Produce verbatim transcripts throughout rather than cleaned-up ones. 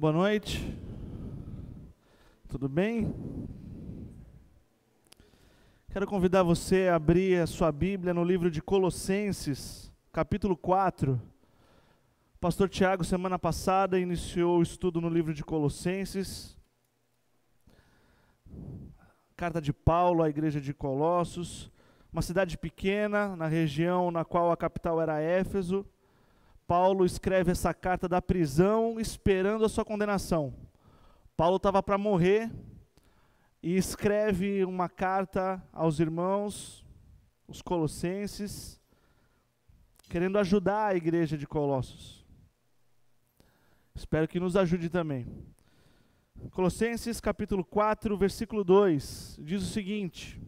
Boa noite, tudo bem? Quero convidar você a abrir a sua Bíblia no livro de Colossenses, capítulo quatro. O pastor Tiago, semana passada, iniciou o estudo no livro de Colossenses, carta de Paulo à igreja de Colossos, uma cidade pequena, na região na qual a capital era Éfeso. Paulo escreve essa carta da prisão esperando a sua condenação. Paulo estava para morrer e escreve uma carta aos irmãos, os colossenses, querendo ajudar a igreja de Colossos. Espero que nos ajude também. Colossenses capítulo quatro, versículo dois, diz o seguinte: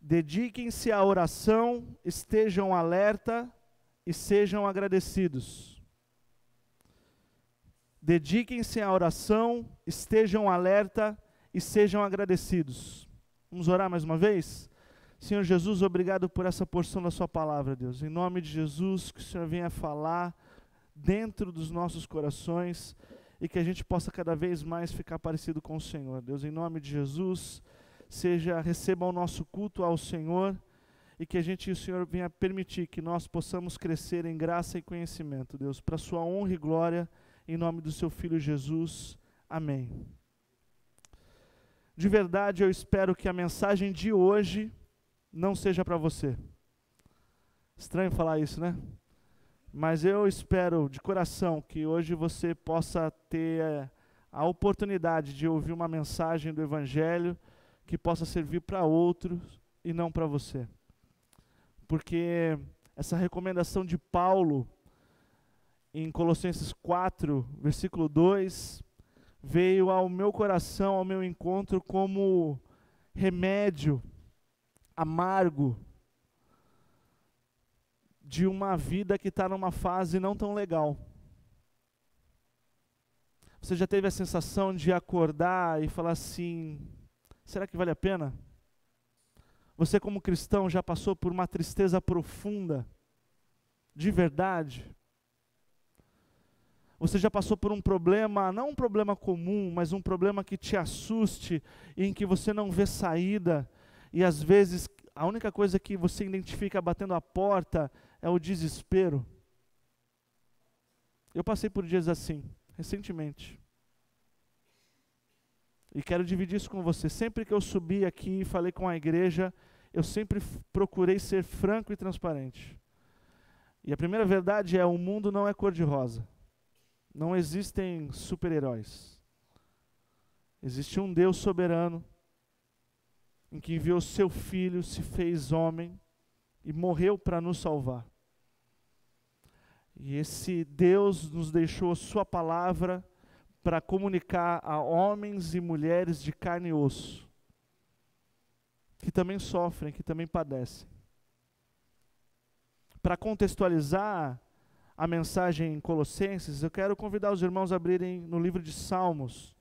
dediquem-se à oração, estejam alerta e sejam agradecidos. Dediquem-se à oração, estejam alerta e sejam agradecidos. Vamos orar mais uma vez? Senhor Jesus, obrigado por essa porção da sua palavra, Deus. Em nome de Jesus, que o Senhor venha falar dentro dos nossos corações e que a gente possa cada vez mais ficar parecido com o Senhor. Deus, em nome de Jesus, seja, receba o nosso culto ao Senhor, e que a gente e o Senhor venha permitir que nós possamos crescer em graça e conhecimento, Deus, para a sua honra e glória, em nome do seu Filho Jesus. Amém. De verdade, eu espero que a mensagem de hoje não seja para você. Estranho falar isso, né? Mas eu espero de coração que hoje você possa ter a oportunidade de ouvir uma mensagem do Evangelho que possa servir para outros e não para você. Porque essa recomendação de Paulo, em Colossenses quatro, versículo dois, veio ao meu coração, ao meu encontro, como remédio amargo de uma vida que está numa fase não tão legal. Você já teve a sensação de acordar e falar assim: será que vale a pena? Você, como cristão, já passou por uma tristeza profunda, de verdade? Você já passou por um problema, não um problema comum, mas um problema que te assuste, e em que você não vê saída, e às vezes a única coisa que você identifica batendo a porta é o desespero? Eu passei por dias assim, recentemente. E quero dividir isso com você. Sempre que eu subi aqui e falei com a igreja, eu sempre procurei ser franco e transparente. E a primeira verdade é: o mundo não é cor-de-rosa. Não existem super-heróis. Existe um Deus soberano, em que enviou seu Filho, se fez homem e morreu para nos salvar. E esse Deus nos deixou a sua palavra para comunicar a homens e mulheres de carne e osso, que também sofrem, que também padecem. Para contextualizar a mensagem em Colossenses, eu quero convidar os irmãos a abrirem no livro de Salmos,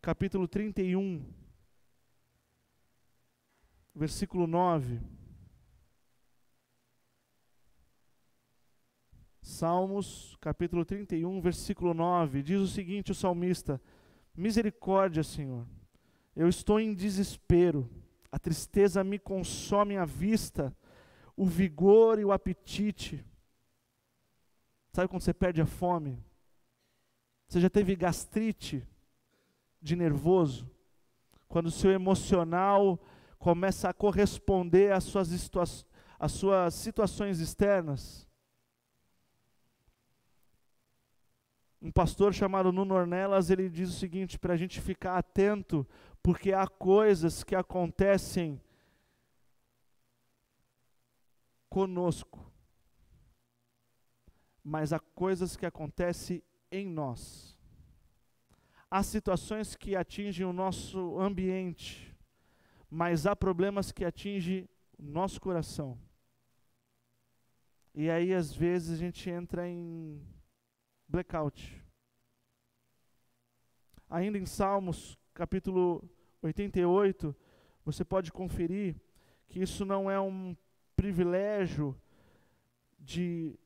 capítulo trinta e um, versículo nove. Salmos, capítulo trinta e um, versículo nove, diz o seguinte o salmista: misericórdia, Senhor, eu estou em desespero, a tristeza me consome a vista, o vigor e o apetite. Sabe quando você perde a fome? Você já teve gastrite de nervoso? Quando o seu emocional começa a corresponder às suas, às suas situações externas? Um pastor chamado Nuno Ornelas, ele diz o seguinte, para a gente ficar atento, porque há coisas que acontecem conosco, mas há coisas que acontecem em nós. Há situações que atingem o nosso ambiente, mas há problemas que atingem o nosso coração. E aí, às vezes, a gente entra em blackout. Ainda em Salmos, capítulo oitenta e oito, você pode conferir que isso não é um privilégio de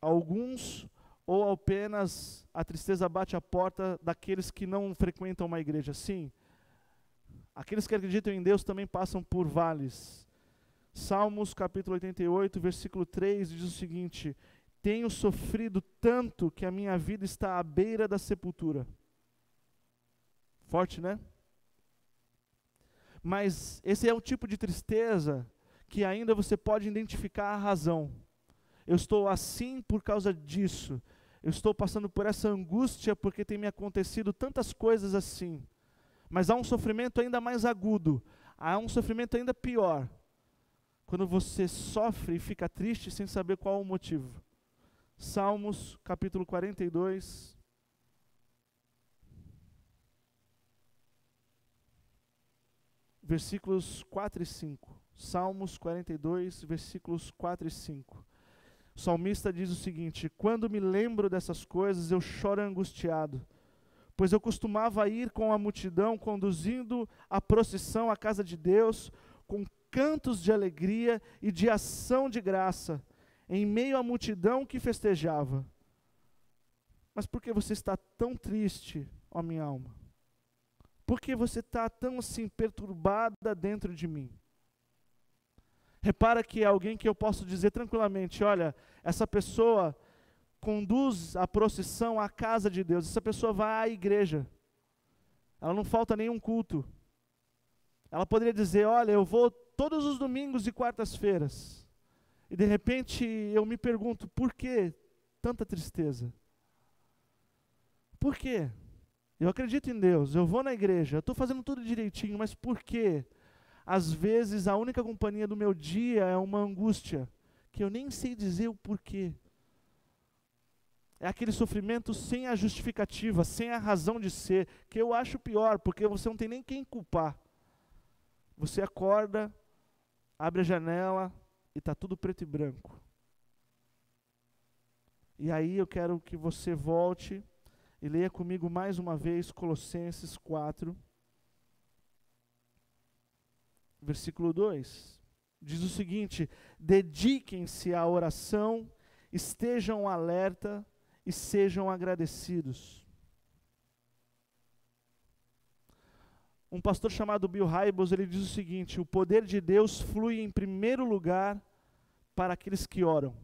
alguns ou apenas a tristeza bate a porta daqueles que não frequentam uma igreja? Sim, aqueles que acreditam em Deus também passam por vales. Salmos capítulo oitenta e oito, versículo três diz o seguinte: tenho sofrido tanto que a minha vida está à beira da sepultura. Forte, né? Mas esse é o tipo de tristeza que ainda você pode identificar a razão. Eu estou assim por causa disso. Eu estou passando por essa angústia porque tem me acontecido tantas coisas assim. Mas há um sofrimento ainda mais agudo. Há um sofrimento ainda pior. Quando você sofre e fica triste sem saber qual o motivo. Salmos capítulo quarenta e dois. Versículos quatro e cinco. Salmos quarenta e dois, versículos quatro e cinco. O salmista diz o seguinte: quando me lembro dessas coisas, eu choro angustiado, pois eu costumava ir com a multidão, conduzindo a procissão à casa de Deus, com cantos de alegria e de ação de graça, em meio à multidão que festejava. Mas por que você está tão triste, ó minha alma? Por que você está tão assim perturbada dentro de mim? Repara que é alguém que eu posso dizer tranquilamente: olha, essa pessoa conduz a procissão à casa de Deus, essa pessoa vai à igreja, ela não falta nenhum culto. Ela poderia dizer: olha, eu vou todos os domingos e quartas-feiras. E de repente eu me pergunto: por que tanta tristeza? Por quê? Eu acredito em Deus, eu vou na igreja, eu estou fazendo tudo direitinho, mas por quê? Às vezes a única companhia do meu dia é uma angústia, que eu nem sei dizer o porquê. É aquele sofrimento sem a justificativa, sem a razão de ser, que eu acho pior, porque você não tem nem quem culpar. Você acorda, abre a janela e está tudo preto e branco. E aí eu quero que você volte e leia comigo mais uma vez Colossenses quatro, versículo dois. Diz o seguinte: dediquem-se à oração, estejam alerta e sejam agradecidos. Um pastor chamado Bill Hybels, ele diz o seguinte: o poder de Deus flui em primeiro lugar para aqueles que oram.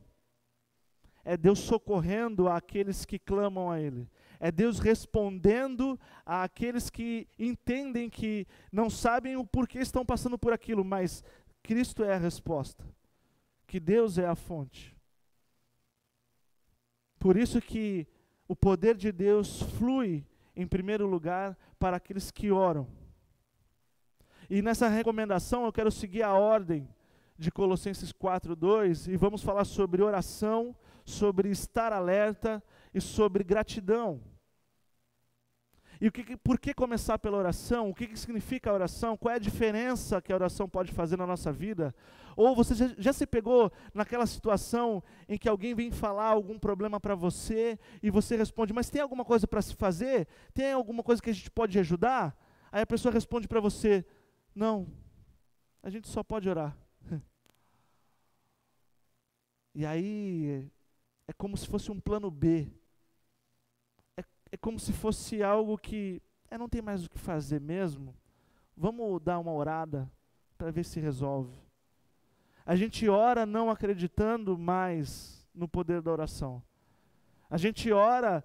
É Deus socorrendo àqueles que clamam a Ele. É Deus respondendo àqueles que entendem que não sabem o porquê estão passando por aquilo, mas Cristo é a resposta, que Deus é a fonte. Por isso que o poder de Deus flui em primeiro lugar para aqueles que oram. E nessa recomendação eu quero seguir a ordem de Colossenses quatro, dois, e vamos falar sobre oração, sobre estar alerta e sobre gratidão. E o que, por que começar pela oração? O que, que significa a oração? Qual é a diferença que a oração pode fazer na nossa vida? Ou você já, já se pegou naquela situação em que alguém vem falar algum problema para você e você responde: mas tem alguma coisa para se fazer? Tem alguma coisa que a gente pode ajudar? Aí a pessoa responde para você: não, a gente só pode orar. E aí é como se fosse um plano B. É como se fosse algo que, é, não tem mais o que fazer mesmo, vamos dar uma orada para ver se resolve. A gente ora não acreditando mais no poder da oração. A gente ora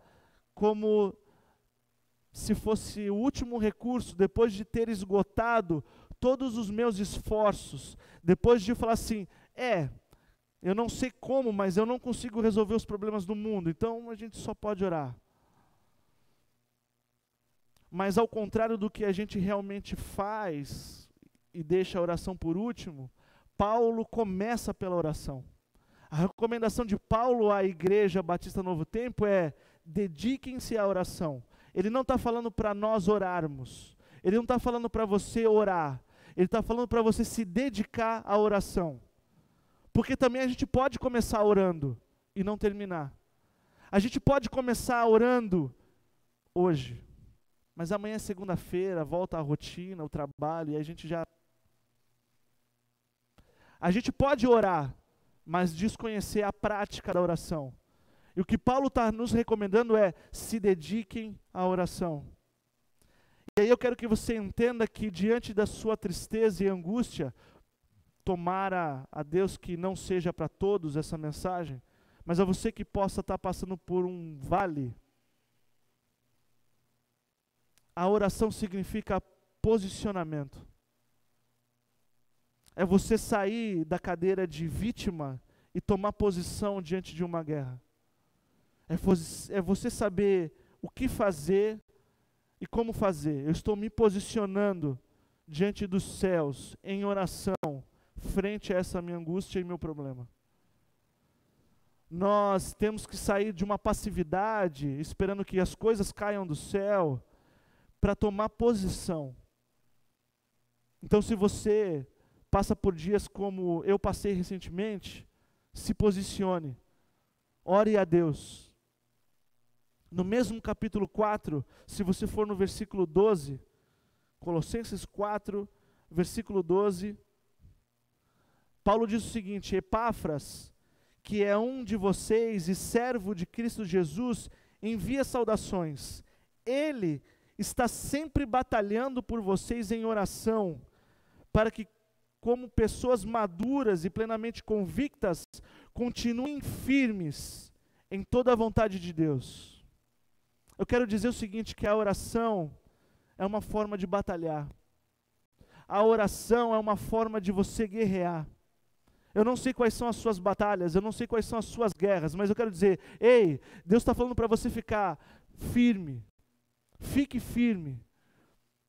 como se fosse o último recurso, depois de ter esgotado todos os meus esforços, depois de falar assim: é, eu não sei como, mas eu não consigo resolver os problemas do mundo, então a gente só pode orar. Mas ao contrário do que a gente realmente faz e deixa a oração por último, Paulo começa pela oração. A recomendação de Paulo à igreja Batista Novo Tempo é: dediquem-se à oração. Ele não está falando para nós orarmos, ele não está falando para você orar, ele está falando para você se dedicar à oração. Porque também a gente pode começar orando e não terminar. A gente pode começar orando hoje, mas amanhã é segunda-feira, volta à rotina, o trabalho, e a gente já... A gente pode orar, mas desconhecer a prática da oração. E o que Paulo está nos recomendando é, se dediquem à oração. E aí eu quero que você entenda que diante da sua tristeza e angústia, tomara a Deus que não seja para todos essa mensagem, mas a você que possa estar passando por um vale, a oração significa posicionamento. É você sair da cadeira de vítima e tomar posição diante de uma guerra. É você saber o que fazer e como fazer. Eu estou me posicionando diante dos céus, em oração, frente a essa minha angústia e meu problema. Nós temos que sair de uma passividade, esperando que as coisas caiam do céu, para tomar posição. Então, se você passa por dias como eu passei recentemente, se posicione, ore a Deus. No mesmo capítulo quatro, se você for no versículo doze, Colossenses quatro, versículo doze, Paulo diz o seguinte: Epáfras, que é um de vocês e servo de Cristo Jesus, envia saudações. Ele está sempre batalhando por vocês em oração, para que, como pessoas maduras e plenamente convictas, continuem firmes em toda a vontade de Deus. Eu quero dizer o seguinte, que a oração é uma forma de batalhar. A oração é uma forma de você guerrear. Eu não sei quais são as suas batalhas, eu não sei quais são as suas guerras, mas eu quero dizer, ei, Deus está falando para você ficar firme, fique firme,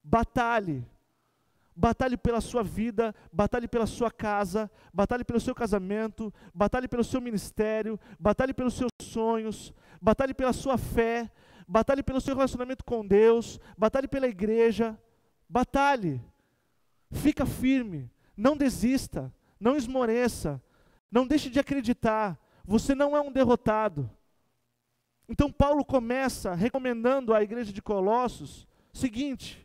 batalhe. Batalhe pela sua vida, batalhe pela sua casa, batalhe pelo seu casamento, batalhe pelo seu ministério, batalhe pelos seus sonhos, batalhe pela sua fé, batalhe pelo seu relacionamento com Deus, batalhe pela igreja, batalhe. Fica firme, não desista, não esmoreça, não deixe de acreditar, você não é um derrotado. Então Paulo começa recomendando à igreja de Colossos o seguinte: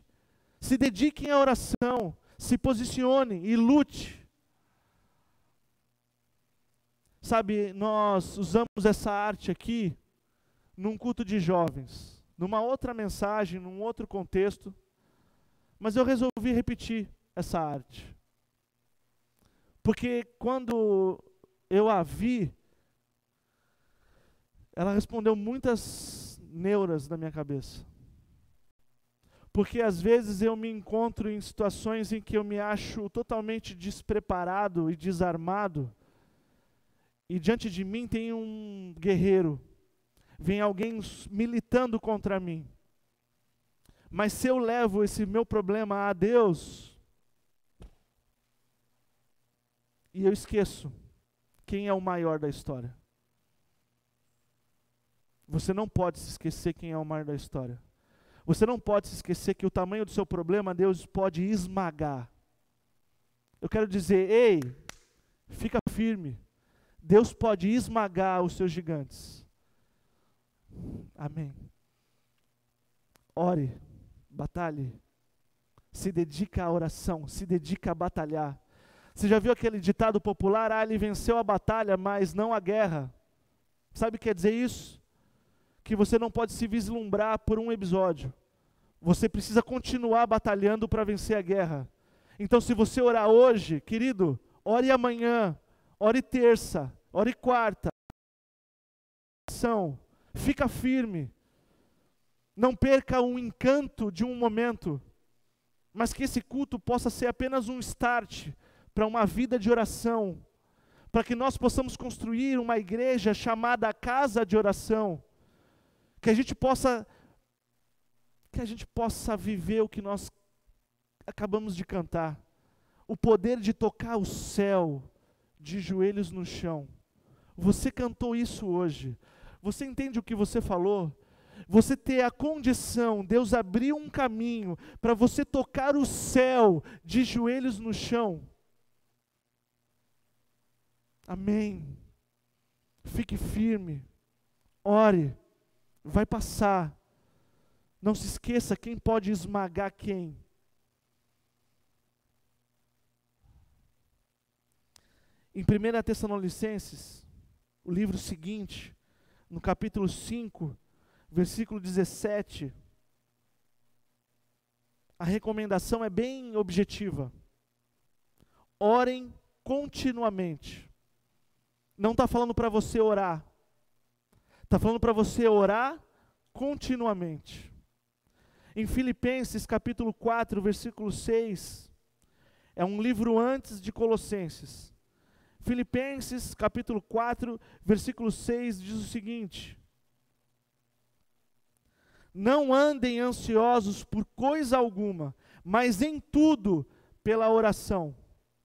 se dediquem à oração, se posicionem e lute. Sabe, nós usamos essa arte aqui num culto de jovens, numa outra mensagem, num outro contexto, mas eu resolvi repetir essa arte. Porque quando eu a vi, ela respondeu muitas neuras na minha cabeça. Porque às vezes eu me encontro em situações em que eu me acho totalmente despreparado e desarmado, e diante de mim tem um guerreiro, vem alguém militando contra mim. Mas se eu levo esse meu problema a Deus, e eu esqueço quem é o maior da história. Você não pode se esquecer quem é o maior da história. Você não pode se esquecer que o tamanho do seu problema, Deus pode esmagar. Eu quero dizer, ei, fica firme. Deus pode esmagar os seus gigantes. Amém. Ore, batalhe. Se dedica à oração, se dedica a batalhar. Você já viu aquele ditado popular? Ah, ele venceu a batalha, mas não a guerra. Sabe o que quer dizer isso? Que você não pode se vislumbrar por um episódio. Você precisa continuar batalhando para vencer a guerra. Então, se você orar hoje, querido, ore amanhã, ore terça, ore quarta. Fica firme. Não perca o encanto de um momento, mas que esse culto possa ser apenas um start para uma vida de oração, para que nós possamos construir uma igreja chamada Casa de Oração. Que a gente possa, que a gente possa viver o que nós acabamos de cantar. O poder de tocar o céu de joelhos no chão. Você cantou isso hoje. Você entende o que você falou? Você ter a condição, Deus abriu um caminho para você tocar o céu de joelhos no chão. Amém. Fique firme. Ore. Vai passar. Não se esqueça quem pode esmagar quem. Em primeira Tessalonicenses, o livro seguinte, no capítulo cinco, versículo dezessete, a recomendação é bem objetiva. Orem continuamente. Não está falando para você orar. Está falando para você orar continuamente. Em Filipenses capítulo quatro, versículo seis, é um livro antes de Colossenses. Filipenses capítulo quatro, versículo seis, diz o seguinte: não andem ansiosos por coisa alguma, mas em tudo pela oração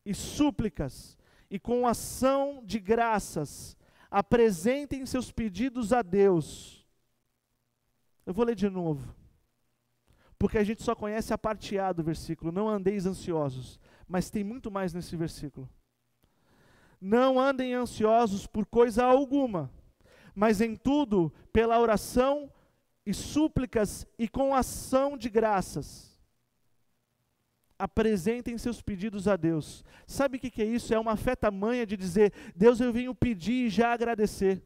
e súplicas, e com ação de graças, apresentem seus pedidos a Deus. Eu vou ler de novo, porque a gente só conhece a parte A do versículo, não andeis ansiosos, mas tem muito mais nesse versículo. Não andem ansiosos por coisa alguma, mas em tudo pela oração e súplicas e com ação de graças, apresentem seus pedidos a Deus. Sabe o que, que é isso? É uma fé tamanha de dizer: Deus, eu venho pedir e já agradecer.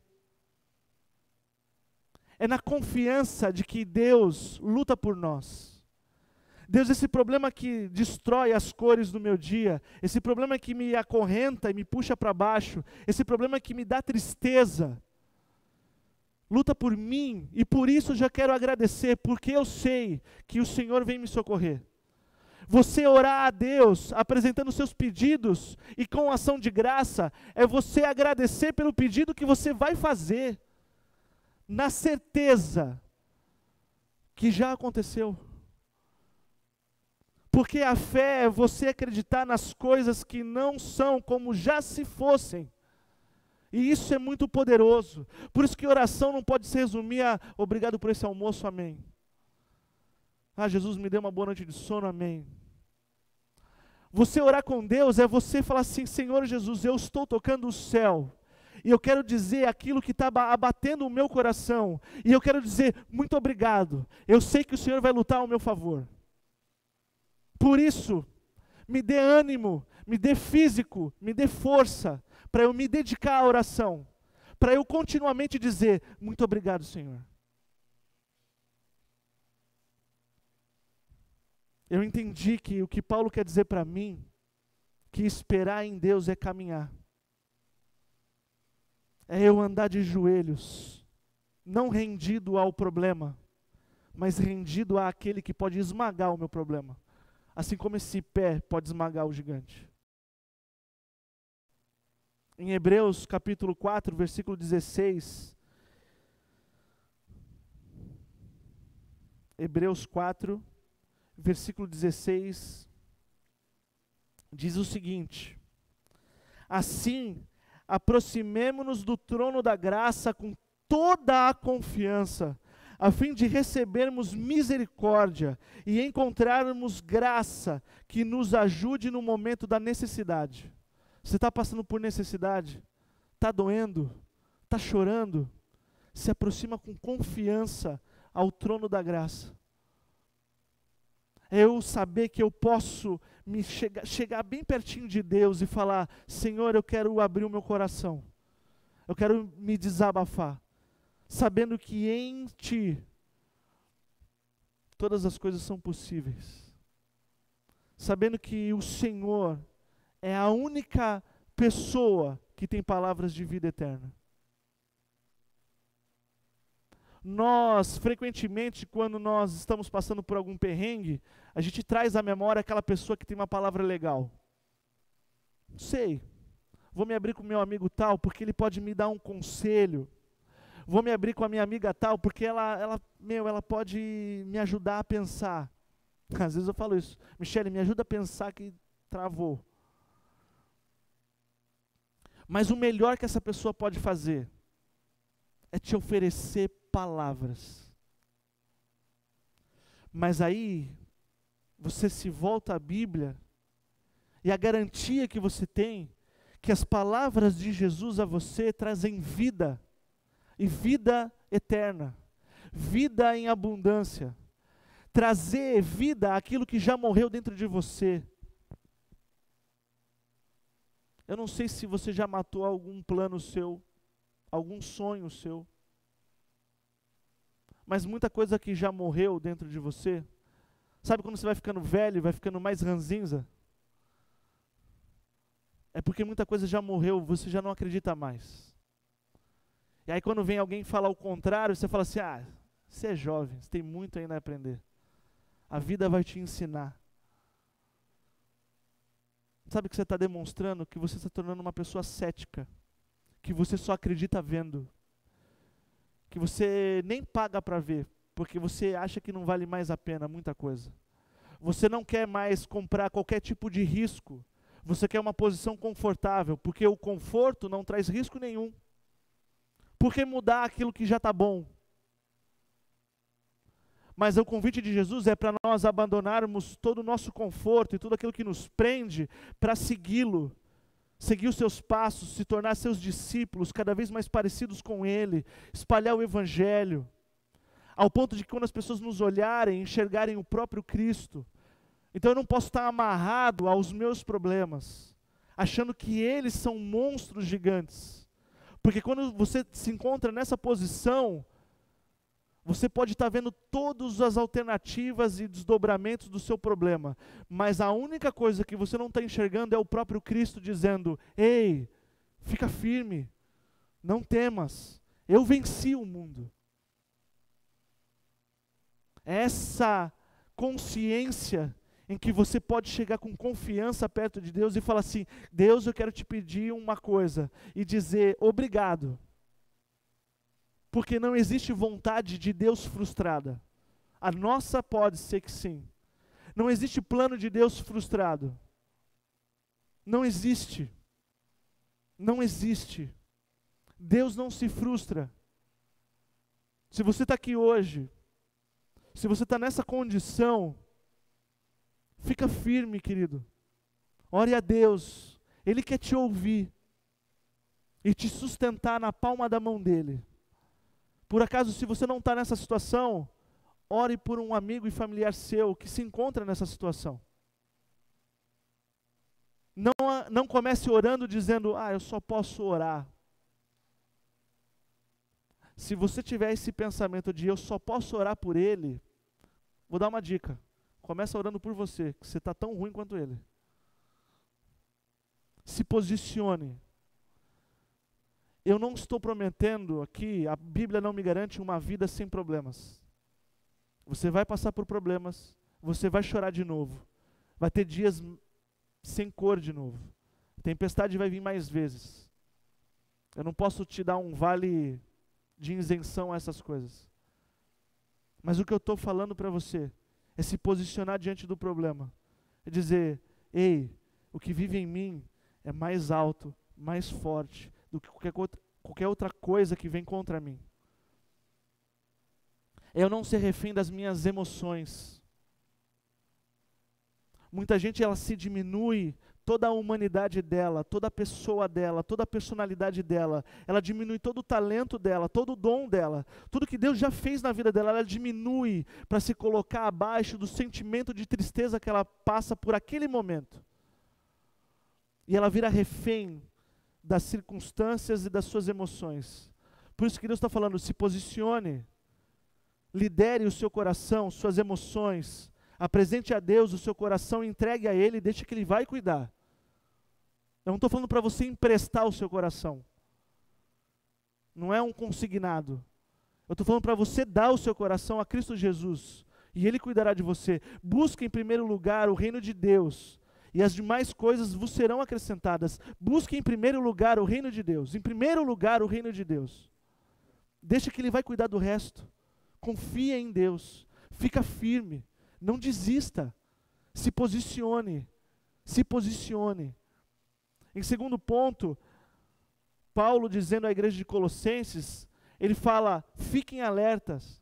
É na confiança de que Deus luta por nós. Deus, esse problema que destrói as cores do meu dia, esse problema que me acorrenta e me puxa para baixo, esse problema que me dá tristeza, luta por mim, e por isso eu já quero agradecer, porque eu sei que o Senhor vem me socorrer. Você orar a Deus, apresentando seus pedidos, e com ação de graça, é você agradecer pelo pedido que você vai fazer, na certeza que já aconteceu. Porque a fé é você acreditar nas coisas que não são como já se fossem. E isso é muito poderoso. Por isso que oração não pode se resumir a obrigado por esse almoço, amém. Ah, Jesus me deu uma boa noite de sono, amém. Você orar com Deus é você falar assim: Senhor Jesus, eu estou tocando o céu, e eu quero dizer aquilo que está abatendo o meu coração, e eu quero dizer muito obrigado, eu sei que o Senhor vai lutar ao meu favor. Por isso, me dê ânimo, me dê físico, me dê força, para eu me dedicar à oração, para eu continuamente dizer muito obrigado, Senhor. Eu entendi que o que Paulo quer dizer para mim, que esperar em Deus é caminhar, é eu andar de joelhos, não rendido ao problema, mas rendido àquele que pode esmagar o meu problema, assim como esse pé pode esmagar o gigante. Em Hebreus capítulo quatro, versículo dezesseis, Hebreus quatro, versículo dezesseis, diz o seguinte: assim, aproximemo-nos do trono da graça com toda a confiança, a fim de recebermos misericórdia e encontrarmos graça que nos ajude no momento da necessidade. Você está passando por necessidade? Está doendo? Está chorando? Se aproxima com confiança ao trono da graça. É eu saber que eu posso me chega, chegar bem pertinho de Deus e falar: Senhor, eu quero abrir o meu coração, eu quero me desabafar, sabendo que em Ti todas as coisas são possíveis, sabendo que o Senhor é a única pessoa que tem palavras de vida eterna. Nós, frequentemente, quando nós estamos passando por algum perrengue, a gente traz à memória aquela pessoa que tem uma palavra legal. Não sei, vou me abrir com meu amigo tal, porque ele pode me dar um conselho. Vou me abrir com a minha amiga tal, porque ela, ela, meu, ela pode me ajudar a pensar. Às vezes eu falo isso: Michele, me ajuda a pensar que travou. Mas o melhor que essa pessoa pode fazer é te oferecer palavras. Mas aí, você se volta à Bíblia, e a garantia que você tem, que as palavras de Jesus a você trazem vida, e vida eterna, vida em abundância, trazer vida àquilo que já morreu dentro de você. Eu não sei se você já matou algum plano seu, algum sonho seu, mas muita coisa que já morreu dentro de você. Sabe quando você vai ficando velho, vai ficando mais ranzinza? É porque muita coisa já morreu, você já não acredita mais. E aí quando vem alguém falar o contrário, você fala assim, ah, você é jovem, você tem muito ainda a aprender. A vida vai te ensinar. Sabe que você está demonstrando que você está tornando uma pessoa cética, que você só acredita vendo, que você nem paga para ver, porque você acha que não vale mais a pena muita coisa. Você não quer mais comprar qualquer tipo de risco, você quer uma posição confortável, porque o conforto não traz risco nenhum. Por que mudar aquilo que já está bom? Mas o convite de Jesus é para nós abandonarmos todo o nosso conforto e tudo aquilo que nos prende para segui-lo, seguir os seus passos, se tornar seus discípulos, cada vez mais parecidos com Ele, espalhar o Evangelho, ao ponto de que quando as pessoas nos olharem, enxergarem o próprio Cristo. Então eu não posso estar amarrado aos meus problemas, achando que eles são monstros gigantes, porque quando você se encontra nessa posição, você pode estar vendo todas as alternativas e desdobramentos do seu problema, mas a única coisa que você não está enxergando é o próprio Cristo dizendo, ei, fica firme, não temas, eu venci o mundo. Essa consciência em que você pode chegar com confiança perto de Deus e falar assim, Deus, eu quero te pedir uma coisa, e dizer obrigado. Porque não existe vontade de Deus frustrada. A nossa pode ser que sim. Não existe plano de Deus frustrado. Não existe. Não existe. Deus não se frustra. Se você está aqui hoje, se você está nessa condição, fica firme, querido. Ore a Deus. Ele quer te ouvir e te sustentar na palma da mão dele. Por acaso, se você não está nessa situação, ore por um amigo e familiar seu que se encontra nessa situação. Não, não comece orando dizendo, ah, eu só posso orar. Se você tiver esse pensamento de eu só posso orar por ele, vou dar uma dica, começa orando por você, que você está tão ruim quanto ele. Se posicione. Eu não estou prometendo aqui, a Bíblia não me garante uma vida sem problemas. Você vai passar por problemas, você vai chorar de novo, vai ter dias sem cor de novo, a tempestade vai vir mais vezes. Eu não posso te dar um vale de isenção a essas coisas. Mas o que eu estou falando para você é se posicionar diante do problema, é dizer, ei, o que vive em mim é mais alto, mais forte, do que qualquer outra coisa que vem contra mim. Eu não ser refém das minhas emoções. Muita gente, ela se diminui, toda a humanidade dela, toda a pessoa dela, toda a personalidade dela, ela diminui todo o talento dela, todo o dom dela, tudo que Deus já fez na vida dela, ela diminui para se colocar abaixo do sentimento de tristeza que ela passa por aquele momento. E ela vira refém das circunstâncias e das suas emoções. Por isso que Deus está falando, se posicione, lidere o seu coração, suas emoções, apresente a Deus o seu coração, entregue a Ele, deixe que Ele vai cuidar. Eu não estou falando para você emprestar o seu coração, não é um consignado. Eu estou falando para você dar o seu coração a Cristo Jesus, e Ele cuidará de você. Busque em primeiro lugar o reino de Deus, e as demais coisas vos serão acrescentadas. Busque em primeiro lugar o reino de Deus. Em primeiro lugar o reino de Deus. Deixa que Ele vai cuidar do resto. Confia em Deus. Fica firme. Não desista. Se posicione. Se posicione. Em segundo ponto, Paulo dizendo à igreja de Colossenses, ele fala, fiquem alertas.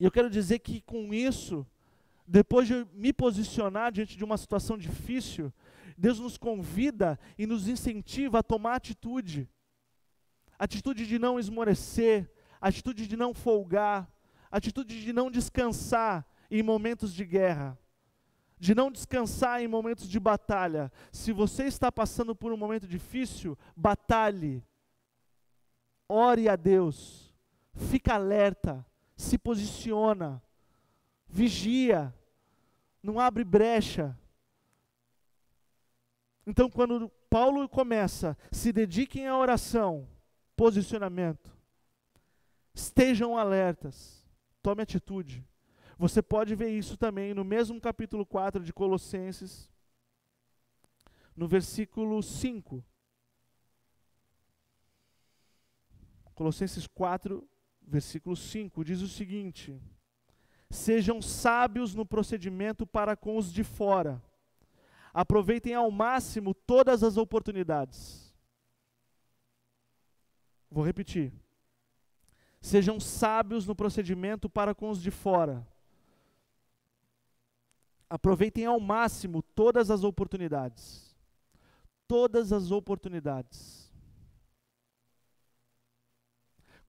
E eu quero dizer que com isso, depois de me posicionar diante de uma situação difícil, Deus nos convida e nos incentiva a tomar atitude. Atitude de não esmorecer, atitude de não folgar, atitude de não descansar em momentos de guerra, de não descansar em momentos de batalha. Se você está passando por um momento difícil, batalhe, ore a Deus, Fica alerta, se posiciona, vigia, não abre brecha. Então, quando Paulo começa, se dediquem à oração, posicionamento, estejam alertas, tome atitude. Você pode ver isso também no mesmo capítulo quatro de Colossenses, no versículo cinco. Colossenses quatro, versículo cinco, diz o seguinte: sejam sábios no procedimento para com os de fora. Aproveitem ao máximo todas as oportunidades. Vou repetir. Sejam sábios no procedimento para com os de fora. Aproveitem ao máximo todas as oportunidades. Todas as oportunidades.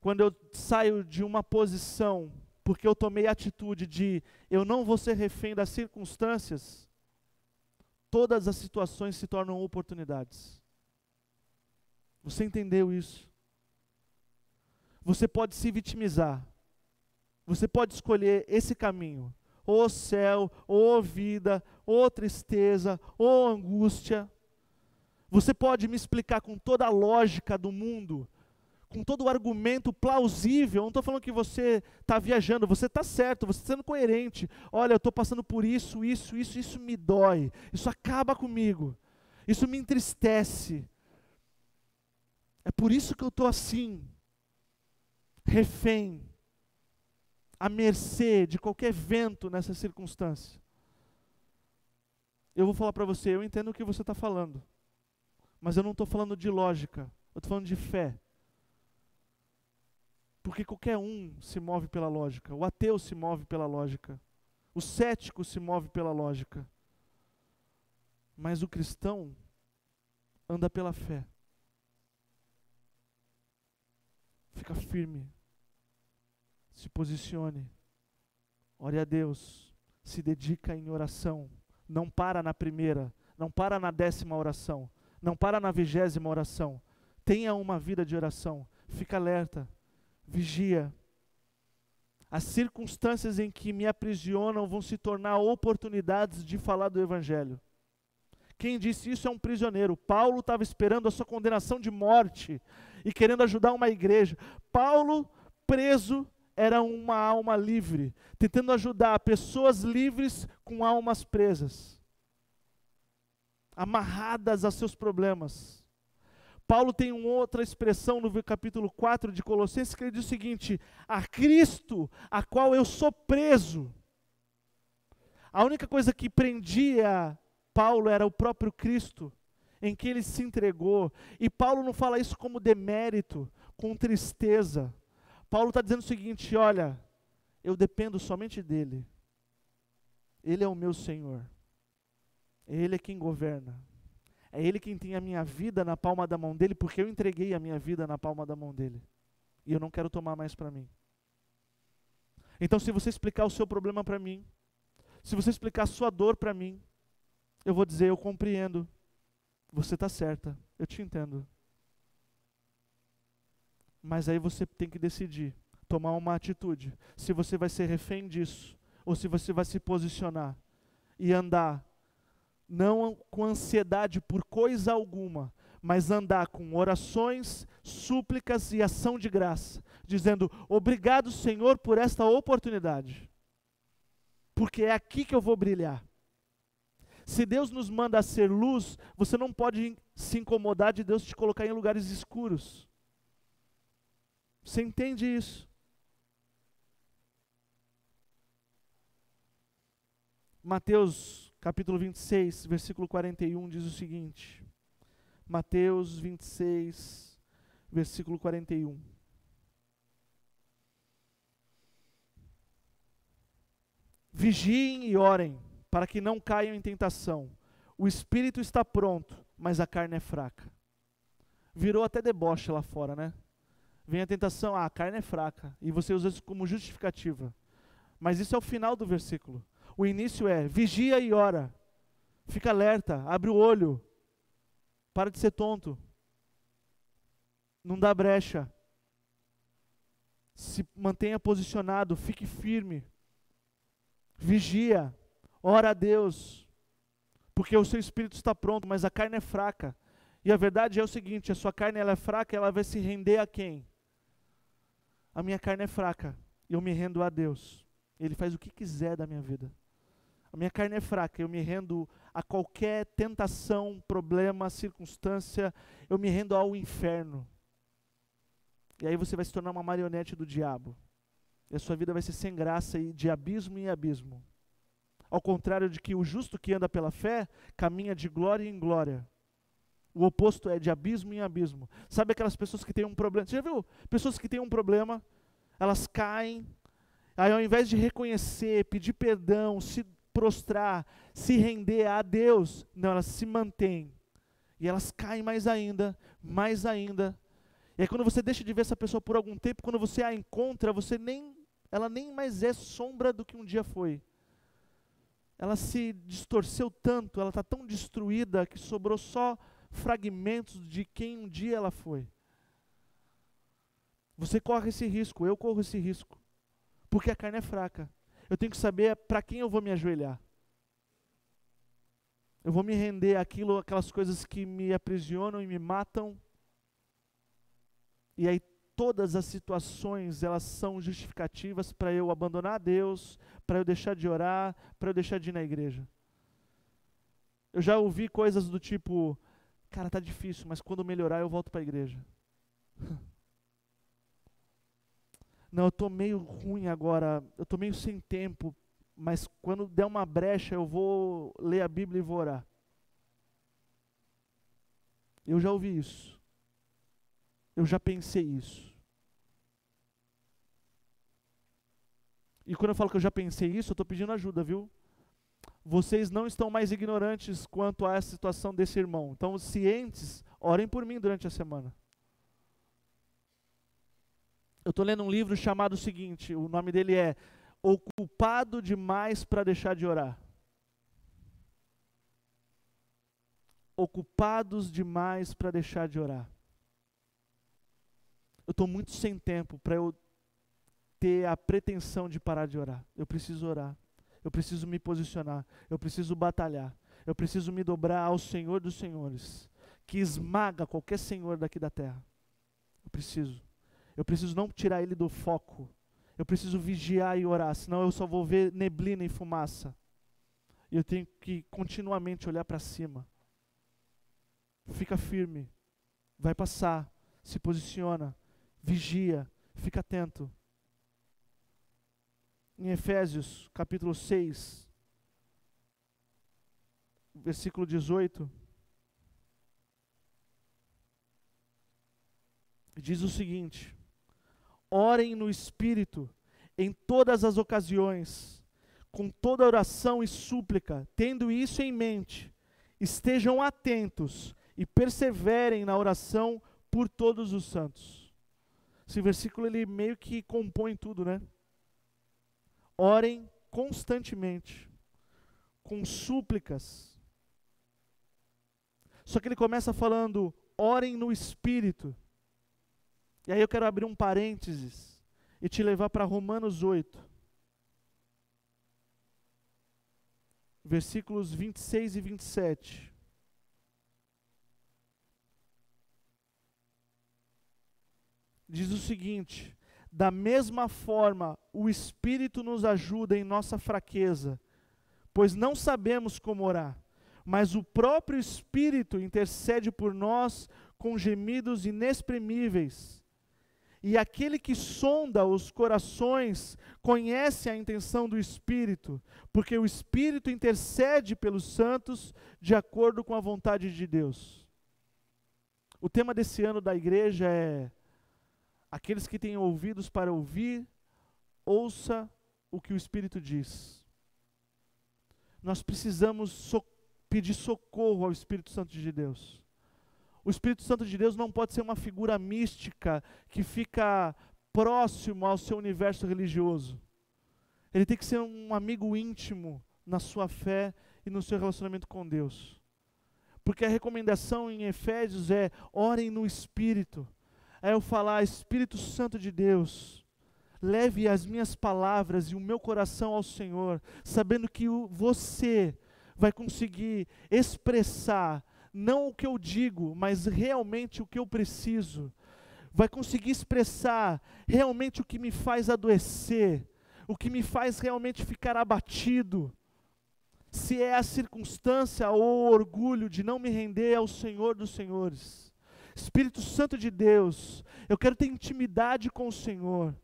Quando eu saio de uma posição, porque eu tomei a atitude de eu não vou ser refém das circunstâncias, todas as situações se tornam oportunidades. Você entendeu isso? Você pode se vitimizar. Você pode escolher esse caminho. Ou céu, ou vida, ou tristeza, ou angústia. Você pode me explicar com toda a lógica do mundo, com todo o argumento plausível. Eu não estou falando que você está viajando, você está certo, você está sendo coerente. Olha, eu estou passando por isso, isso, isso, isso me dói, isso acaba comigo, isso me entristece. É por isso que eu estou assim, refém, à mercê de qualquer vento nessa circunstância. Eu vou falar para você, eu entendo o que você está falando, mas eu não estou falando de lógica, eu estou falando de fé. Porque qualquer um se move pela lógica. O ateu se move pela lógica. O cético se move pela lógica. Mas o cristão anda pela fé. Fica firme. Se posicione. Ore a Deus. Se dedica em oração. Não para na primeira. Não para na décima oração. Não para na vigésima oração. Tenha uma vida de oração. Fica alerta. Vigia. As circunstâncias em que me aprisionam vão se tornar oportunidades de falar do Evangelho. Quem disse isso é um prisioneiro. Paulo estava esperando a sua condenação de morte e querendo ajudar uma igreja. Paulo, preso, era uma alma livre, tentando ajudar pessoas livres com almas presas, amarradas a seus problemas. Paulo tem uma outra expressão no capítulo quatro de Colossenses, que ele diz o seguinte: a Cristo, a qual eu sou preso. A única coisa que prendia Paulo era o próprio Cristo, em que ele se entregou. E Paulo não fala isso como demérito, com tristeza. Paulo está dizendo o seguinte: olha, eu dependo somente dele. Ele é o meu Senhor. Ele é quem governa. É Ele quem tem a minha vida na palma da mão dEle, porque eu entreguei a minha vida na palma da mão dEle. E eu não quero tomar mais para mim. Então, se você explicar o seu problema para mim, se você explicar a sua dor para mim, eu vou dizer, eu compreendo, você está certa, eu te entendo. Mas aí você tem que decidir, tomar uma atitude, se você vai ser refém disso, ou se você vai se posicionar e andar, não com ansiedade por coisa alguma, mas andar com orações, súplicas e ação de graça, dizendo, obrigado Senhor por esta oportunidade, porque é aqui que eu vou brilhar. Se Deus nos manda ser luz, você não pode se incomodar de Deus te colocar em lugares escuros. Você entende isso? Mateus capítulo vinte e seis, versículo quarenta e um, diz o seguinte, Mateus vinte e seis, versículo quarenta e um. Vigiem e orem, para que não caiam em tentação. O espírito está pronto, mas a carne é fraca. Virou até deboche lá fora, né? Vem a tentação, ah, a carne é fraca, e você usa isso como justificativa. Mas isso é o final do versículo. O início é, vigia e ora, fica alerta, abre o olho, para de ser tonto, não dá brecha, se mantenha posicionado, fique firme, vigia, ora a Deus, porque o seu espírito está pronto, mas a carne é fraca. E a verdade é o seguinte, a sua carne ela é fraca, ela vai se render a quem? A minha carne é fraca, eu me rendo a Deus. Ele faz o que quiser da minha vida. A minha carne é fraca, eu me rendo a qualquer tentação, problema, circunstância, eu me rendo ao inferno. E aí você vai se tornar uma marionete do diabo. E a sua vida vai ser sem graça e de abismo em abismo. Ao contrário de que o justo que anda pela fé, caminha de glória em glória. O oposto é de abismo em abismo. Sabe aquelas pessoas que têm um problema? Você já viu? Pessoas que têm um problema, elas caem, aí ao invés de reconhecer, pedir perdão, se prostrar, se render a Deus, não, elas se mantêm. E elas caem mais ainda, mais ainda. E aí quando você deixa de ver essa pessoa por algum tempo, quando você a encontra, você nem, ela nem mais é sombra do que um dia foi. Ela se distorceu tanto, ela está tão destruída que sobrou só fragmentos de quem um dia ela foi. Você corre esse risco, eu corro esse risco, porque a carne é fraca. Eu tenho que saber para quem eu vou me ajoelhar. Eu vou me render àquilo, aquelas coisas que me aprisionam e me matam. E aí todas as situações, elas são justificativas para eu abandonar a Deus, para eu deixar de orar, para eu deixar de ir na igreja. Eu já ouvi coisas do tipo, cara, tá difícil, mas quando melhorar eu volto para a igreja. Não, eu tô meio ruim agora, eu tô meio sem tempo, mas quando der uma brecha eu vou ler a Bíblia e vou orar. Eu já ouvi isso. Eu já pensei isso. E quando eu falo que eu já pensei isso, eu estou pedindo ajuda, viu? Vocês não estão mais ignorantes quanto à situação desse irmão. Então, cientes, orem por mim durante a semana. Eu estou lendo um livro chamado o seguinte, o nome dele é Ocupado Demais para Deixar de Orar. Ocupados demais para deixar de orar. Eu estou muito sem tempo para eu ter a pretensão de parar de orar. Eu preciso orar, eu preciso me posicionar, eu preciso batalhar, eu preciso me dobrar ao Senhor dos Senhores, que esmaga qualquer senhor daqui da terra. Eu preciso, eu preciso não tirar ele do foco, eu preciso vigiar e orar, senão eu só vou ver neblina e fumaça. E eu tenho que continuamente olhar para cima. Fica firme, vai passar, se posiciona. Vigia, fica atento. Em Efésios, capítulo seis, versículo dezoito, diz o seguinte: orem no Espírito em todas as ocasiões, com toda oração e súplica, tendo isso em mente, estejam atentos e perseverem na oração por todos os santos. Esse versículo, ele meio que compõe tudo, né? Orem constantemente, com súplicas. Só que ele começa falando, orem no Espírito. E aí eu quero abrir um parênteses e te levar para Romanos oito. Versículos vinte e seis e vinte e sete. Diz o seguinte: da mesma forma o Espírito nos ajuda em nossa fraqueza, pois não sabemos como orar, mas o próprio Espírito intercede por nós com gemidos inexprimíveis. E aquele que sonda os corações conhece a intenção do Espírito, porque o Espírito intercede pelos santos de acordo com a vontade de Deus. O tema desse ano da igreja é: aqueles que têm ouvidos para ouvir, ouça o que o Espírito diz. Nós precisamos so- pedir socorro ao Espírito Santo de Deus. O Espírito Santo de Deus não pode ser uma figura mística que fica próximo ao seu universo religioso. Ele tem que ser um amigo íntimo na sua fé e no seu relacionamento com Deus. Porque a recomendação em Efésios é: orem no Espírito. É eu falar, Espírito Santo de Deus, leve as minhas palavras e o meu coração ao Senhor, sabendo que você vai conseguir expressar, não o que eu digo, mas realmente o que eu preciso, vai conseguir expressar realmente o que me faz adoecer, o que me faz realmente ficar abatido, se é a circunstância ou o orgulho de não me render ao Senhor dos Senhores. Espírito Santo de Deus, eu quero ter intimidade com o Senhor.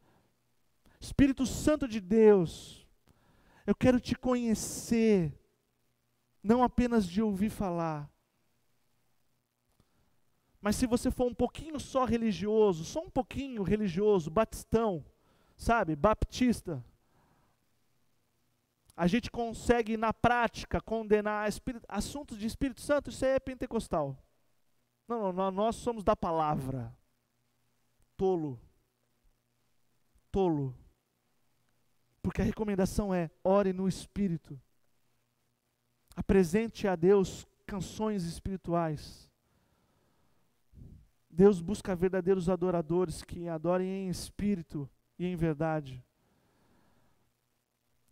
Espírito Santo de Deus, eu quero te conhecer, não apenas de ouvir falar. Mas se você for um pouquinho só religioso, só um pouquinho religioso, batistão, sabe, baptista, a gente consegue na prática condenar assuntos de Espírito Santo, isso aí é pentecostal. Não, não, nós somos da palavra. Tolo. Tolo. Porque a recomendação é, ore no Espírito. Apresente a Deus canções espirituais. Deus busca verdadeiros adoradores que adorem em espírito e em verdade.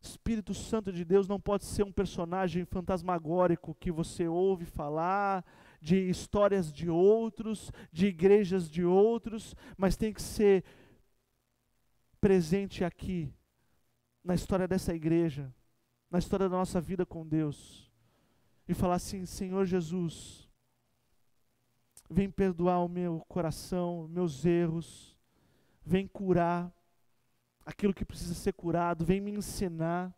Espírito Santo de Deus não pode ser um personagem fantasmagórico que você ouve falar de histórias de outros, de igrejas de outros, mas tem que ser presente aqui, na história dessa igreja, na história da nossa vida com Deus. E falar assim, Senhor Jesus, vem perdoar o meu coração, meus erros, vem curar aquilo que precisa ser curado, vem me ensinar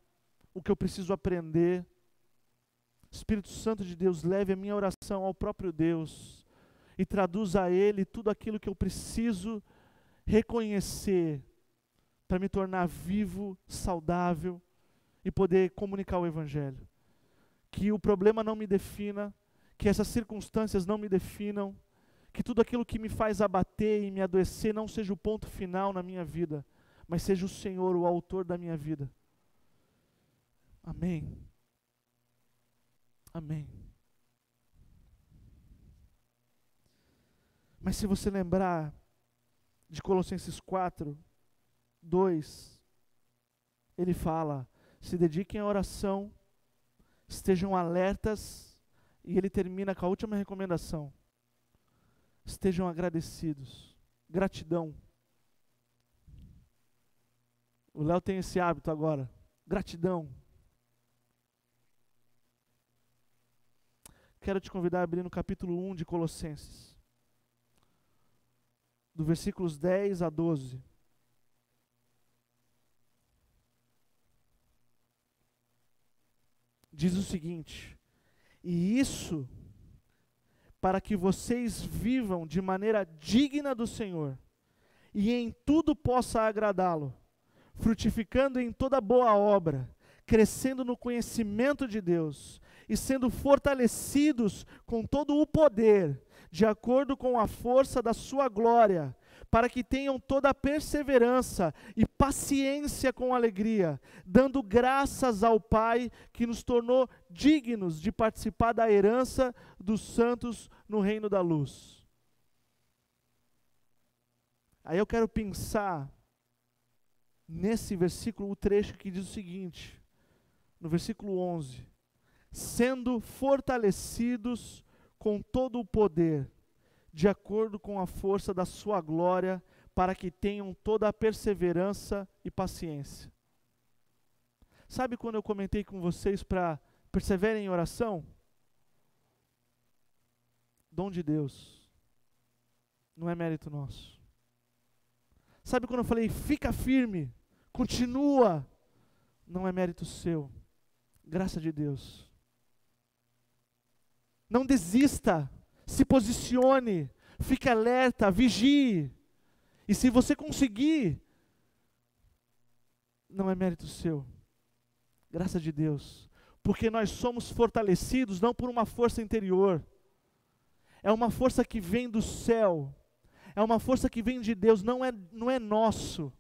o que eu preciso aprender. Espírito Santo de Deus, leve a minha oração ao próprio Deus e traduza a Ele tudo aquilo que eu preciso reconhecer para me tornar vivo, saudável e poder comunicar o Evangelho. Que o problema não me defina, que essas circunstâncias não me definam, que tudo aquilo que me faz abater e me adoecer não seja o ponto final na minha vida, mas seja o Senhor o autor da minha vida. Amém. Amém. Mas se você lembrar de Colossenses quatro, dois, ele fala, se dediquem à oração, estejam alertas, e ele termina com a última recomendação. Estejam agradecidos. Gratidão. O Léo tem esse hábito agora. Gratidão. Quero te convidar a abrir no capítulo um de Colossenses. Do versículos dez a doze. Diz o seguinte... E isso para que vocês vivam de maneira digna do Senhor e em tudo possa agradá-lo, frutificando em toda boa obra, crescendo no conhecimento de Deus e sendo fortalecidos com todo o poder, de acordo com a força da sua glória, para que tenham toda a perseverança e paciência com alegria, dando graças ao Pai que nos tornou dignos de participar da herança dos santos no reino da luz. Aí eu quero pensar nesse versículo, o trecho que diz o seguinte, no versículo onze, sendo fortalecidos com todo o poder, de acordo com a força da sua glória, para que tenham toda a perseverança e paciência. Sabe quando eu comentei com vocês para perseverem em oração? Dom de Deus. Não é mérito nosso. Sabe quando eu falei, fica firme, continua? Não é mérito seu. Graça de Deus. Não desista. Se posicione, fique alerta, vigie. E se você conseguir, não é mérito seu. Graça de Deus. Porque nós somos fortalecidos não por uma força interior. É uma força que vem do céu. É uma força que vem de Deus, não é, não é nosso.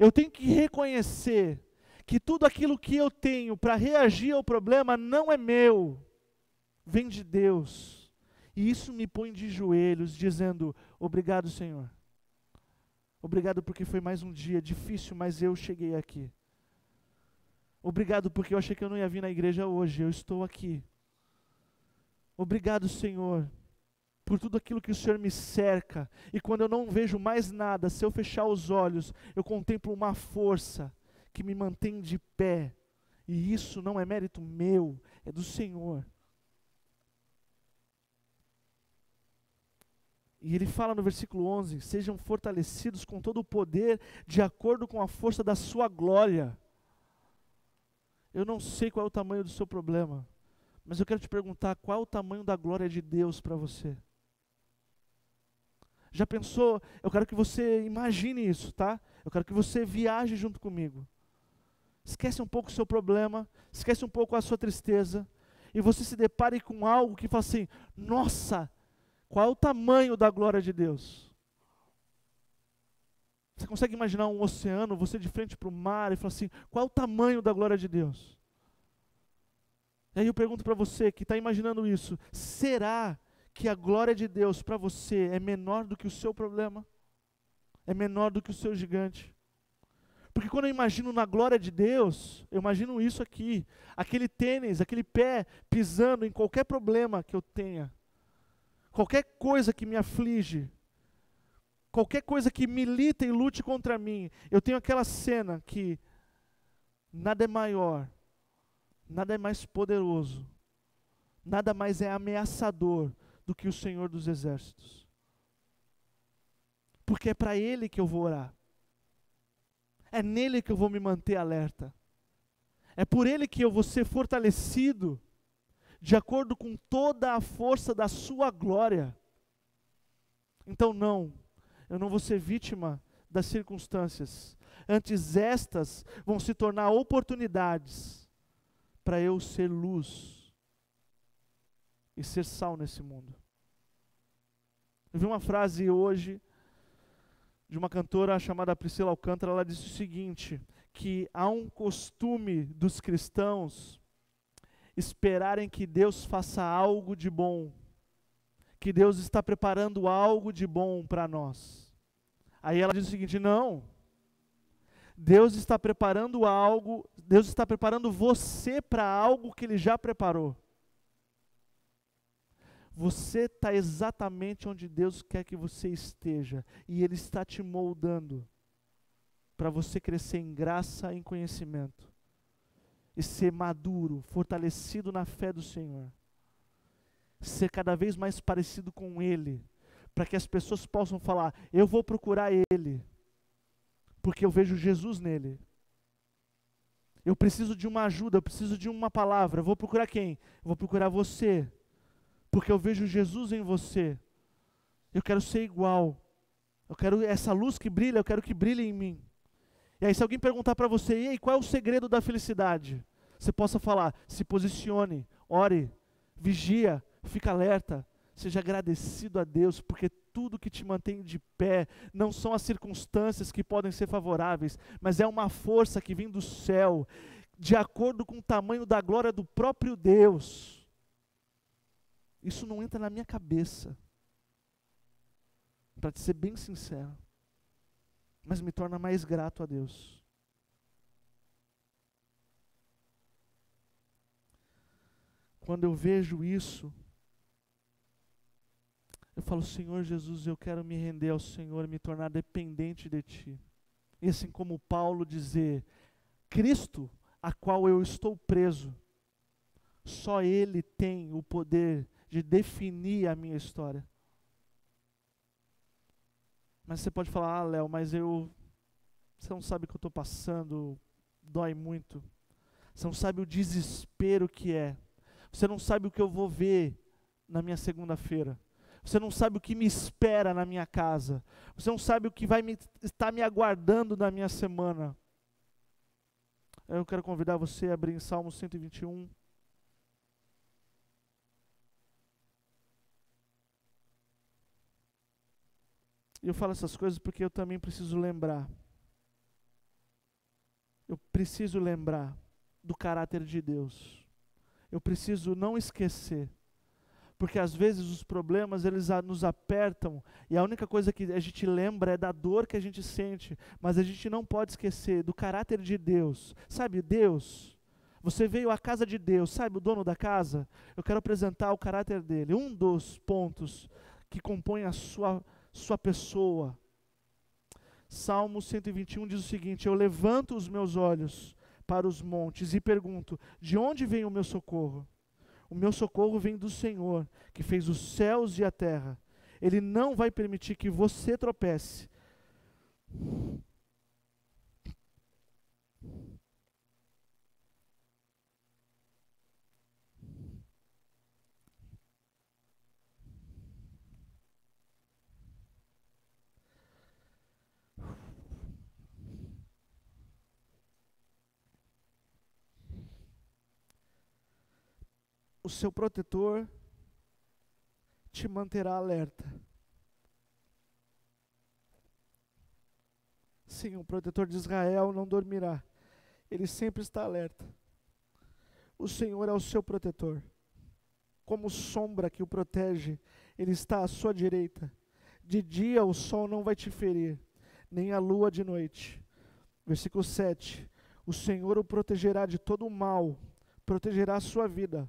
Eu tenho que reconhecer que tudo aquilo que eu tenho para reagir ao problema não é meu. Vem de Deus, e isso me põe de joelhos, dizendo, obrigado Senhor, Obrigado porque foi mais um dia difícil, mas eu cheguei aqui. Obrigado porque eu achei que eu não ia vir na igreja hoje, eu estou aqui. Obrigado, Senhor, por tudo aquilo que o Senhor me cerca. E quando eu não vejo mais nada, se eu fechar os olhos, eu contemplo uma força que me mantém de pé. E isso não é mérito meu, é do Senhor. E ele fala no versículo onze, sejam fortalecidos com todo o poder, de acordo com a força da sua glória. Eu não sei qual é o tamanho do seu problema, mas eu quero te perguntar, qual é o tamanho da glória de Deus para você? Já pensou? Eu quero que você imagine isso, tá? Eu quero que você viaje junto comigo. Esquece um pouco o seu problema, esquece um pouco a sua tristeza, e você se depare com algo que fala assim, nossa, qual é o tamanho da glória de Deus? Você consegue imaginar um oceano, você de frente para o mar e falar assim, qual é o tamanho da glória de Deus? E aí eu pergunto para você que está imaginando isso, será que a glória de Deus para você é menor do que o seu problema? É menor do que o seu gigante? Porque quando eu imagino na glória de Deus, eu imagino isso aqui, aquele tênis, aquele pé pisando em qualquer problema que eu tenha. Qualquer coisa que me aflige, qualquer coisa que milita e lute contra mim, eu tenho aquela cena que nada é maior, nada é mais poderoso, nada mais é ameaçador do que o Senhor dos Exércitos. Porque é para Ele que eu vou orar, é nele que eu vou me manter alerta, é por Ele que eu vou ser fortalecido, de acordo com toda a força da sua glória. Então não, eu não vou ser vítima das circunstâncias, antes estas vão se tornar oportunidades para eu ser luz e ser sal nesse mundo. Eu vi uma frase hoje de uma cantora chamada Priscila Alcântara, ela disse o seguinte, que há um costume dos cristãos esperarem que Deus faça algo de bom, que Deus está preparando algo de bom para nós. Aí ela diz o seguinte, não, Deus está preparando algo, Deus está preparando você para algo que Ele já preparou. Você está exatamente onde Deus quer que você esteja, e Ele está te moldando para você crescer em graça e em conhecimento. E ser maduro, fortalecido na fé do Senhor. Ser cada vez mais parecido com Ele. Para que as pessoas possam falar, eu vou procurar Ele. Porque eu vejo Jesus nele. Eu preciso de uma ajuda, eu preciso de uma palavra. Eu vou procurar quem? Eu vou procurar você. Porque eu vejo Jesus em você. Eu quero ser igual. Eu quero essa luz que brilha, eu quero que brilhe em mim. E aí se alguém perguntar para você, e aí, qual é o segredo da felicidade? Você possa falar, se posicione, ore, vigia, fica alerta, seja agradecido a Deus, porque tudo que te mantém de pé, não são as circunstâncias que podem ser favoráveis, mas é uma força que vem do céu, de acordo com o tamanho da glória do próprio Deus. Isso não entra na minha cabeça, para te ser bem sincero. Mas me torna mais grato a Deus. Quando eu vejo isso, eu falo, Senhor Jesus, eu quero me render ao Senhor, me tornar dependente de Ti. E assim como Paulo dizer, Cristo, a qual eu estou preso, só Ele tem o poder de definir a minha história. Mas você pode falar, ah, Léo, mas eu, você não sabe o que eu estou passando, dói muito. Você não sabe o desespero que é. Você não sabe o que eu vou ver na minha segunda-feira. Você não sabe o que me espera na minha casa. Você não sabe o que vai me, estar me aguardando na minha semana. Eu quero convidar você a abrir em Salmo cento e vinte e um. E eu falo essas coisas porque eu também preciso lembrar. Eu preciso lembrar do caráter de Deus. Eu preciso não esquecer. Porque às vezes os problemas, eles a, nos apertam, e a única coisa que a gente lembra é da dor que a gente sente, mas a gente não pode esquecer do caráter de Deus. Sabe, Deus, você veio à casa de Deus, sabe, o dono da casa? Eu quero apresentar o caráter dele. Um dos pontos que compõe a sua, sua pessoa. Salmo cento e vinte e um diz o seguinte: eu levanto os meus olhos para os montes e pergunto, de onde vem o meu socorro? O meu socorro vem do Senhor, que fez os céus e a terra. Ele não vai permitir que você tropece. O seu protetor te manterá alerta. Sim, o protetor de Israel não dormirá. Ele sempre está alerta. O Senhor é o seu protetor. Como sombra que o protege, ele está à sua direita. De dia o sol não vai te ferir, nem a lua de noite. Versículo sete. O Senhor o protegerá de todo o mal, protegerá a sua vida.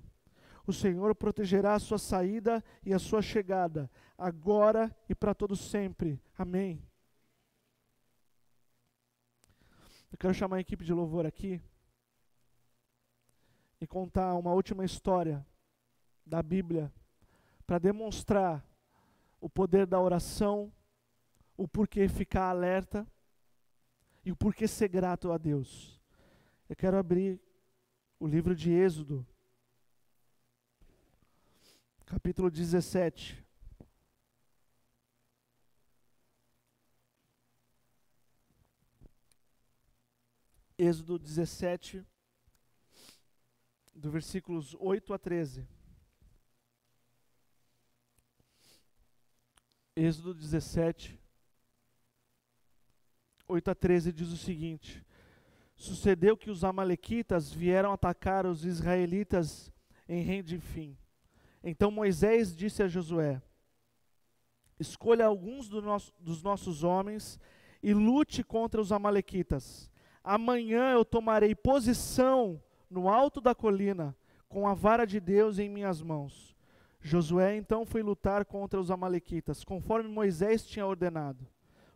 O Senhor protegerá a sua saída e a sua chegada, agora e para todo sempre. Amém. Eu quero chamar a equipe de louvor aqui e contar uma última história da Bíblia para demonstrar o poder da oração, o porquê ficar alerta e o porquê ser grato a Deus. Eu quero abrir o livro de Êxodo, capítulo dezessete. Êxodo dezessete, do versículos oito a treze. Êxodo dezessete, oito a treze diz o seguinte: sucedeu que os amalequitas vieram atacar os israelitas em Refidim. Então Moisés disse a Josué: escolha alguns do nosso, dos nossos homens e lute contra os amalequitas. Amanhã eu tomarei posição no alto da colina, com a vara de Deus em minhas mãos. Josué então foi lutar contra os amalequitas, conforme Moisés tinha ordenado.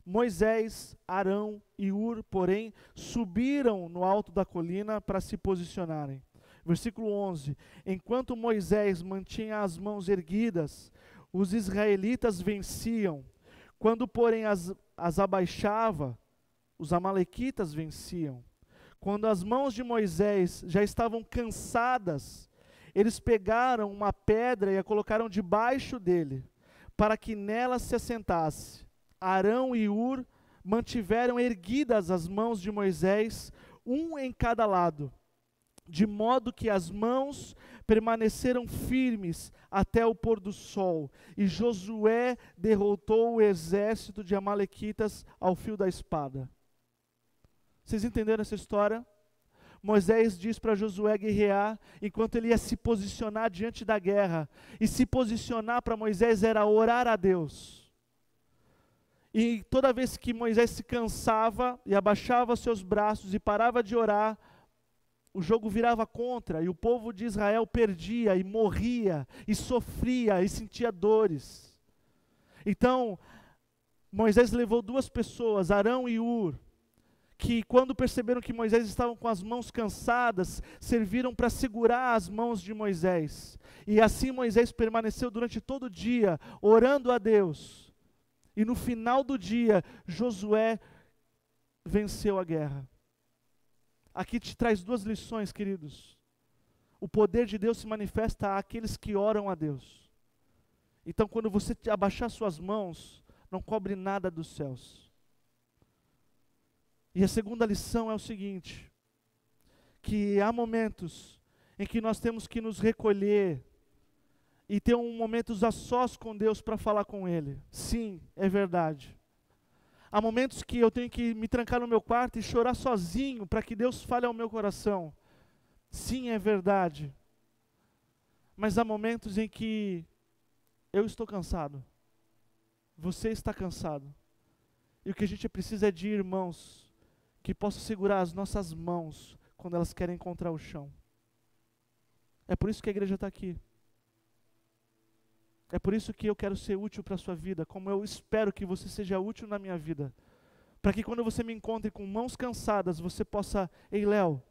Moisés, Arão e Ur, porém, subiram no alto da colina para se posicionarem. Versículo onze, enquanto Moisés mantinha as mãos erguidas, os israelitas venciam. Quando, porém, as, as abaixava, os amalequitas venciam. Quando as mãos de Moisés já estavam cansadas, eles pegaram uma pedra e a colocaram debaixo dele, para que nela se assentasse. Arão e Ur mantiveram erguidas as mãos de Moisés, um em cada lado, de modo que as mãos permaneceram firmes até o pôr do sol, e Josué derrotou o exército de amalequitas ao fio da espada. Vocês entenderam essa história? Moisés diz para Josué guerrear, enquanto ele ia se posicionar diante da guerra, e se posicionar para Moisés era orar a Deus. E toda vez que Moisés se cansava e abaixava seus braços e parava de orar, o jogo virava contra, e o povo de Israel perdia, e morria, e sofria, e sentia dores. Então, Moisés levou duas pessoas, Arão e Ur, que quando perceberam que Moisés estava com as mãos cansadas, serviram para segurar as mãos de Moisés. E assim Moisés permaneceu durante todo o dia, orando a Deus. E no final do dia, Josué venceu a guerra. Aqui te traz duas lições, queridos. O poder de Deus se manifesta àqueles que oram a Deus. Então, quando você abaixar suas mãos, não cobre nada dos céus. E a segunda lição é o seguinte, que há momentos em que nós temos que nos recolher e ter um momentos a sós com Deus para falar com Ele. Sim, é verdade. Há momentos que eu tenho que me trancar no meu quarto e chorar sozinho para que Deus fale ao meu coração. Sim, é verdade. Mas há momentos em que Eu estou cansado. Você está cansado. E o que a gente precisa é de irmãos que possam segurar as nossas mãos quando elas querem encontrar o chão. É por isso que a igreja está aqui. É por isso que eu quero ser útil para a sua vida, como eu espero que você seja útil na minha vida. Para que quando você me encontre com mãos cansadas, você possa, ei Léo,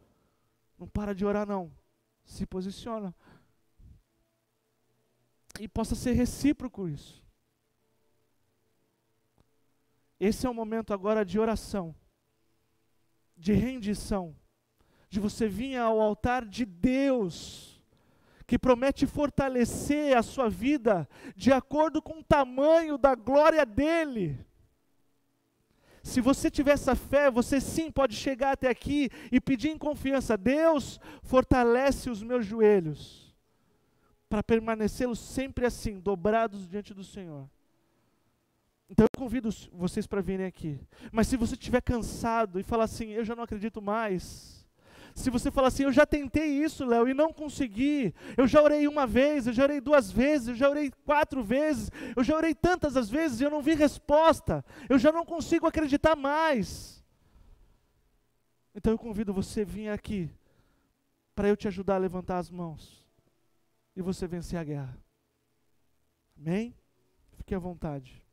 não para de orar não, se posiciona. E possa ser recíproco isso. Esse é o momento agora de oração, de rendição, de você vir ao altar de Deus, que promete fortalecer a sua vida de acordo com o tamanho da glória dele. Se você tiver essa fé, você sim pode chegar até aqui e pedir em confiança, Deus, fortalece os meus joelhos, para permanecê-los sempre assim, dobrados diante do Senhor. Então eu convido vocês para virem aqui, mas se você estiver cansado e falar assim, eu já não acredito mais, se você falar assim, eu já tentei isso, Léo, e não consegui, eu já orei uma vez, eu já orei duas vezes, eu já orei quatro vezes, eu já orei tantas as vezes e eu não vi resposta, eu já não consigo acreditar mais. Então eu convido você a vir aqui, para eu te ajudar a levantar as mãos, e você vencer a guerra. Amém? Fique à vontade.